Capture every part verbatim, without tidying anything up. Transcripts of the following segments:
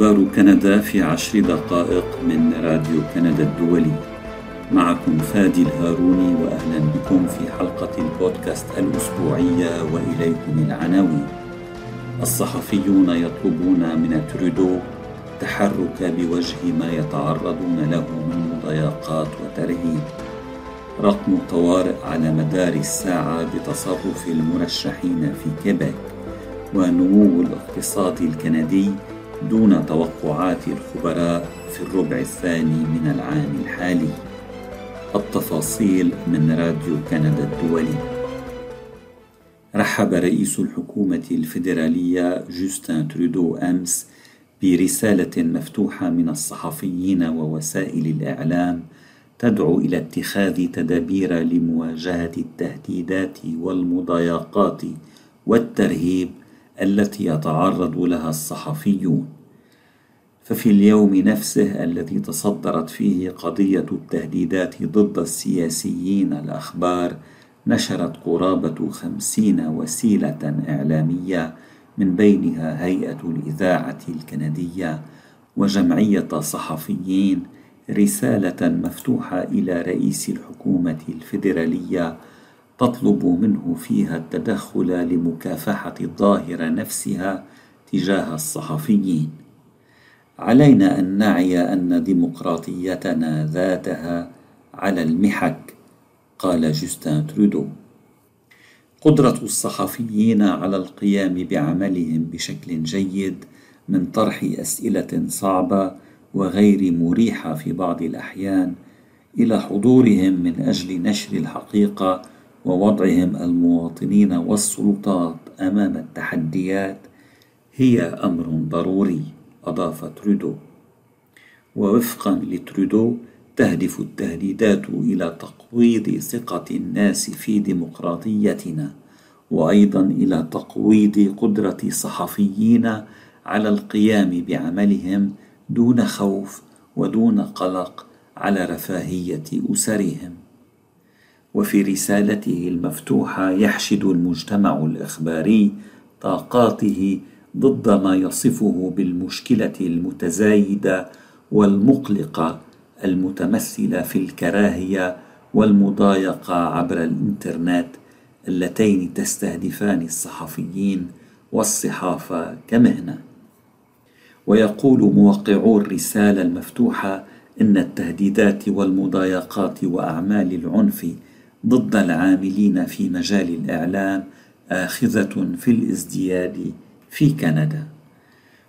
أخبار كندا في عشر دقائق من راديو كندا الدولي. معكم فادي الهاروني، وأهلا بكم في حلقة البودكاست الأسبوعية وإليكم العناوين. الصحفيون يطلبون من ترودو التحرك بوجه ما يتعرضون له من مضايقات وترهيب. رقم طوارئ على مدار الساعة بتصرف المرشحين في كيبيك، ونمو الاقتصاد الكندي دون توقعات الخبراء في الربع الثاني من العام الحالي. التفاصيل من راديو كندا الدولي. رحب رئيس الحكومة الفيدرالية جوستن ترودو أمس برسالة مفتوحة من الصحفيين ووسائل الإعلام تدعو إلى اتخاذ تدابير لمواجهة التهديدات والمضايقات والترهيب التي يتعرض لها الصحفيون. ففي اليوم نفسه الذي تصدرت فيه قضية التهديدات ضد السياسيين الأخبار، نشرت قرابة خمسين وسيلة إعلامية، من بينها هيئة الإذاعة الكندية وجمعية صحفيين، رسالة مفتوحة إلى رئيس الحكومة الفيدرالية تطلب منه فيها التدخل لمكافحة الظاهرة نفسها تجاه الصحفيين. علينا أن نعي أن ديمقراطيتنا ذاتها على المحك، قال جوستن ترودو. قدرة الصحفيين على القيام بعملهم بشكل جيد من طرح أسئلة صعبة وغير مريحة في بعض الأحيان إلى حضورهم من أجل نشر الحقيقة ووضعهم المواطنين والسلطات أمام التحديات هي أمر ضروري، أضاف ترودو. ووفقا لترودو، تهدف التهديدات إلى تقويض ثقة الناس في ديمقراطيتنا، وأيضا إلى تقويض قدرة الصحفيين على القيام بعملهم دون خوف ودون قلق على رفاهية أسرهم. وفي رسالته المفتوحة يحشد المجتمع الإخباري طاقاته ضد ما يصفه بالمشكلة المتزايدة والمقلقة المتمثلة في الكراهية والمضايقة عبر الإنترنت، اللتين تستهدفان الصحفيين والصحافة كمهنة. ويقول موقعو الرسالة المفتوحة إن التهديدات والمضايقات وأعمال العنف ضد العاملين في مجال الإعلام آخذة في الازدياد في كندا.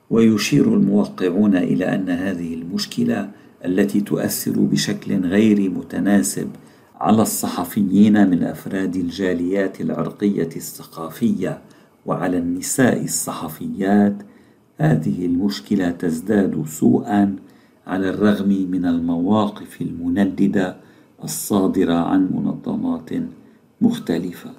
ويشير الموقعون إلى أن هذه المشكلة التي تؤثر بشكل غير متناسب على الصحفيين من أفراد الجاليات العرقية الثقافية وعلى النساء الصحفيات، هذه المشكلة تزداد سوءا على الرغم من المواقف المنددة الصادرة عن منظمات مختلفة.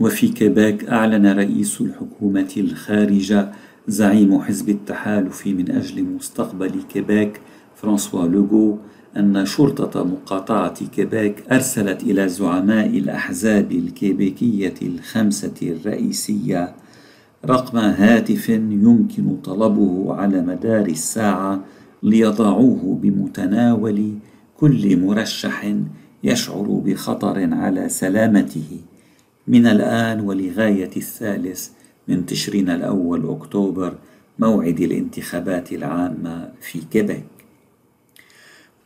وفي كيبيك، أعلن رئيس الحكومة الخارجة زعيم حزب التحالف من أجل مستقبل كيبيك فرانسوا لوغو أن شرطة مقاطعة كيبيك أرسلت إلى زعماء الأحزاب الكيبيكية الخمسة الرئيسية رقم هاتف يمكن طلبه على مدار الساعة ليضعوه بمتناول كل مرشح يشعر بخطر على سلامته من الآن ولغاية الثالث من تشرين الأول أكتوبر، موعد الانتخابات العامة في كيبيك.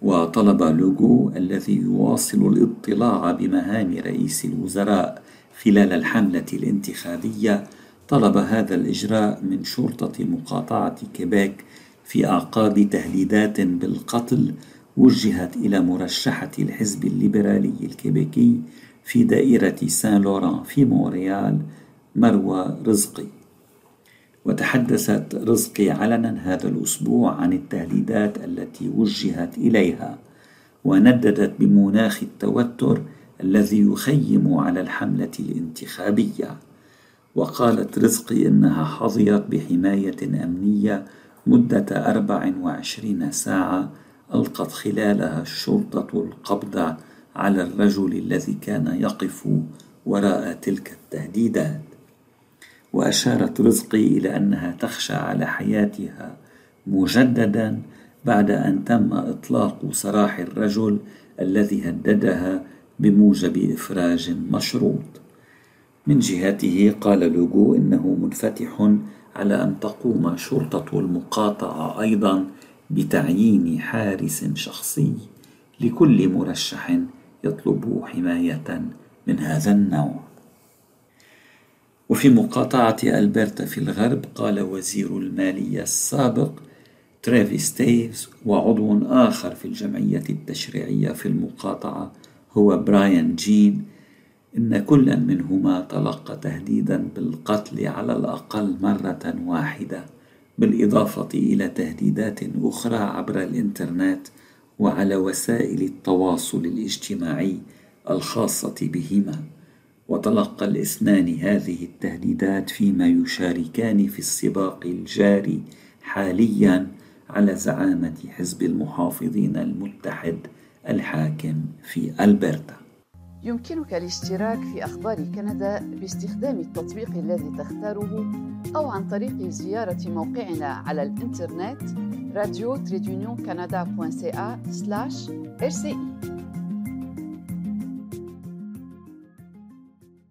وطلب لوغو، الذي يواصل الاطلاع بمهام رئيس الوزراء خلال الحملة الانتخابية، طلب هذا الإجراء من شرطة مقاطعة كيبيك في أعقاب تهديدات بالقتل وجهت إلى مرشحة الحزب الليبرالي الكيبيكي في دائرة سان لوران في مونريال، مروى رزقي. وتحدثت رزقي علنا هذا الأسبوع عن التهديدات التي وجهت إليها، ونددت بمناخ التوتر الذي يخيم على الحملة الانتخابية. وقالت رزقي إنها حظيت بحماية أمنية مدة أربع وعشرين ساعة ألقت خلالها الشرطة القبض على الرجل الذي كان يقف وراء تلك التهديدات. وأشارت رزقي إلى أنها تخشى على حياتها مجددا بعد أن تم إطلاق سراح الرجل الذي هددها بموجب إفراج مشروط. من جهته قال لوغو إنه منفتح على أن تقوم شرطة المقاطعة أيضا بتعيين حارس شخصي لكل مرشح يطلب حماية من هذا النوع. وفي مقاطعة ألبرتا في الغرب قال وزير المالية السابق تريفر ستيفنز وعضو آخر في الجمعية التشريعية في المقاطعة هو براين جين إن كلا منهما تلقى تهديدا بالقتل على الأقل مرة واحدة، بالإضافة إلى تهديدات أخرى عبر الإنترنت وعلى وسائل التواصل الاجتماعي الخاصة بهما، وتلقى الاثنان هذه التهديدات فيما يشاركان في السباق الجاري حاليا على زعامة حزب المحافظين المتحد الحاكم في ألبرتا. يمكنك الاشتراك في أخبار كندا باستخدام التطبيق الذي تختاره أو عن طريق زيارة موقعنا على الإنترنت راديو تريبيون كندا دوت سي إيه سلاش آر سي إي.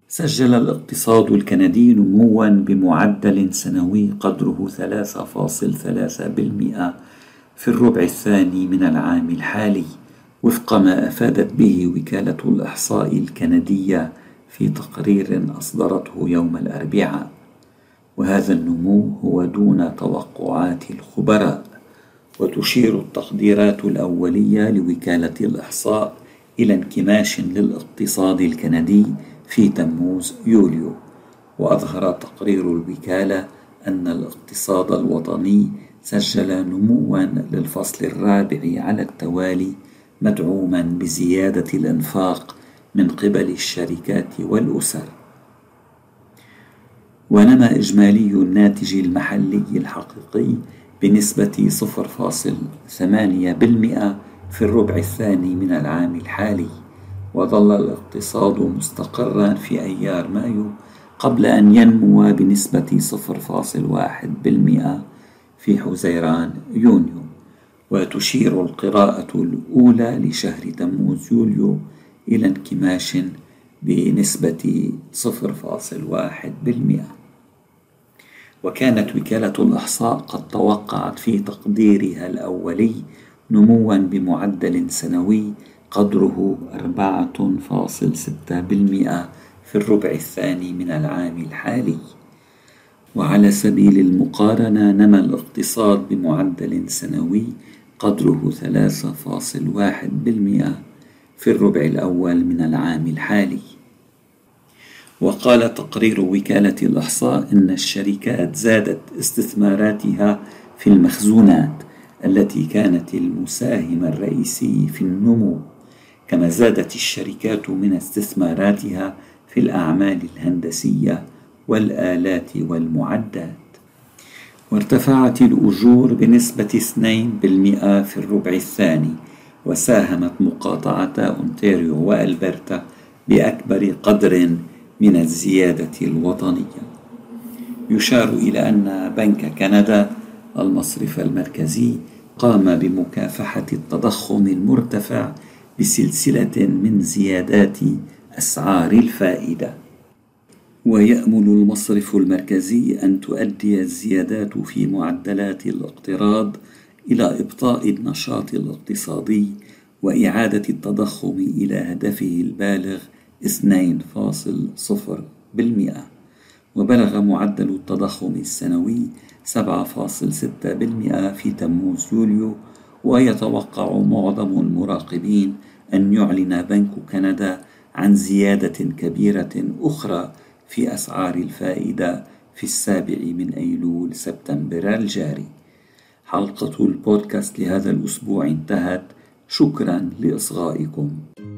سجل الاقتصاد الكندي نمواً بمعدل سنوي قدره ثلاثة فاصلة ثلاثة بالمئة في الربع الثاني من العام الحالي، وفق ما أفادت به وكالة الإحصاء الكندية في تقرير أصدرته يوم الأربعاء، وهذا النمو هو دون توقعات الخبراء. وتشير التقديرات الأولية لوكالة الإحصاء إلى انكماش للاقتصاد الكندي في تموز يوليو، وأظهر تقرير الوكالة أن الاقتصاد الوطني سجل نمواً للفصل الرابع على التوالي مدعوماً بزيادة الإنفاق من قبل الشركات والأسر. ونما إجمالي الناتج المحلي الحقيقي بنسبة صفر فاصلة ثمانية بالمئة في الربع الثاني من العام الحالي، وظل الاقتصاد مستقراً في أيار مايو قبل أن ينمو بنسبة صفر فاصلة واحد بالمئة في حزيران يونيو. وتشير القراءة الأولى لشهر تموز يوليو إلى انكماش بنسبة صفر فاصلة واحد بالمئة. وكانت وكالة الإحصاء قد توقعت في تقديرها الأولي نمواً بمعدل سنوي قدره أربعة فاصلة ستة بالمئة في الربع الثاني من العام الحالي. وعلى سبيل المقارنة نما الاقتصاد بمعدل سنوي قدره ثلاثة فاصلة واحد بالمئة في الربع الأول من العام الحالي. وقال تقرير وكالة الإحصاء إن الشركات زادت استثماراتها في المخزونات التي كانت المساهم الرئيسي في النمو، كما زادت الشركات من استثماراتها في الأعمال الهندسية والآلات والمعدات. وارتفعت الأجور بنسبة اثنين بالمئة في الربع الثاني، وساهمت مقاطعة أونتاريو وألبرتا بأكبر قدر من الزيادة الوطنية. يشار إلى أن بنك كندا المصرف المركزي قام بمكافحة التضخم المرتفع بسلسلة من زيادات أسعار الفائدة، ويأمل المصرف المركزي أن تؤدي الزيادات في معدلات الاقتراض إلى إبطاء النشاط الاقتصادي وإعادة التضخم إلى هدفه البالغ اثنين فاصلة صفر بالمئة. وبلغ معدل التضخم السنوي سبعة فاصلة ستة بالمئة في تموز يوليو، ويتوقع معظم المراقبين أن يعلن بنك كندا عن زيادة كبيرة أخرى في أسعار الفائدة في السابع من أيلول سبتمبر الجاري. حلقة البودكاست لهذا الأسبوع انتهت، شكرا لإصغائكم.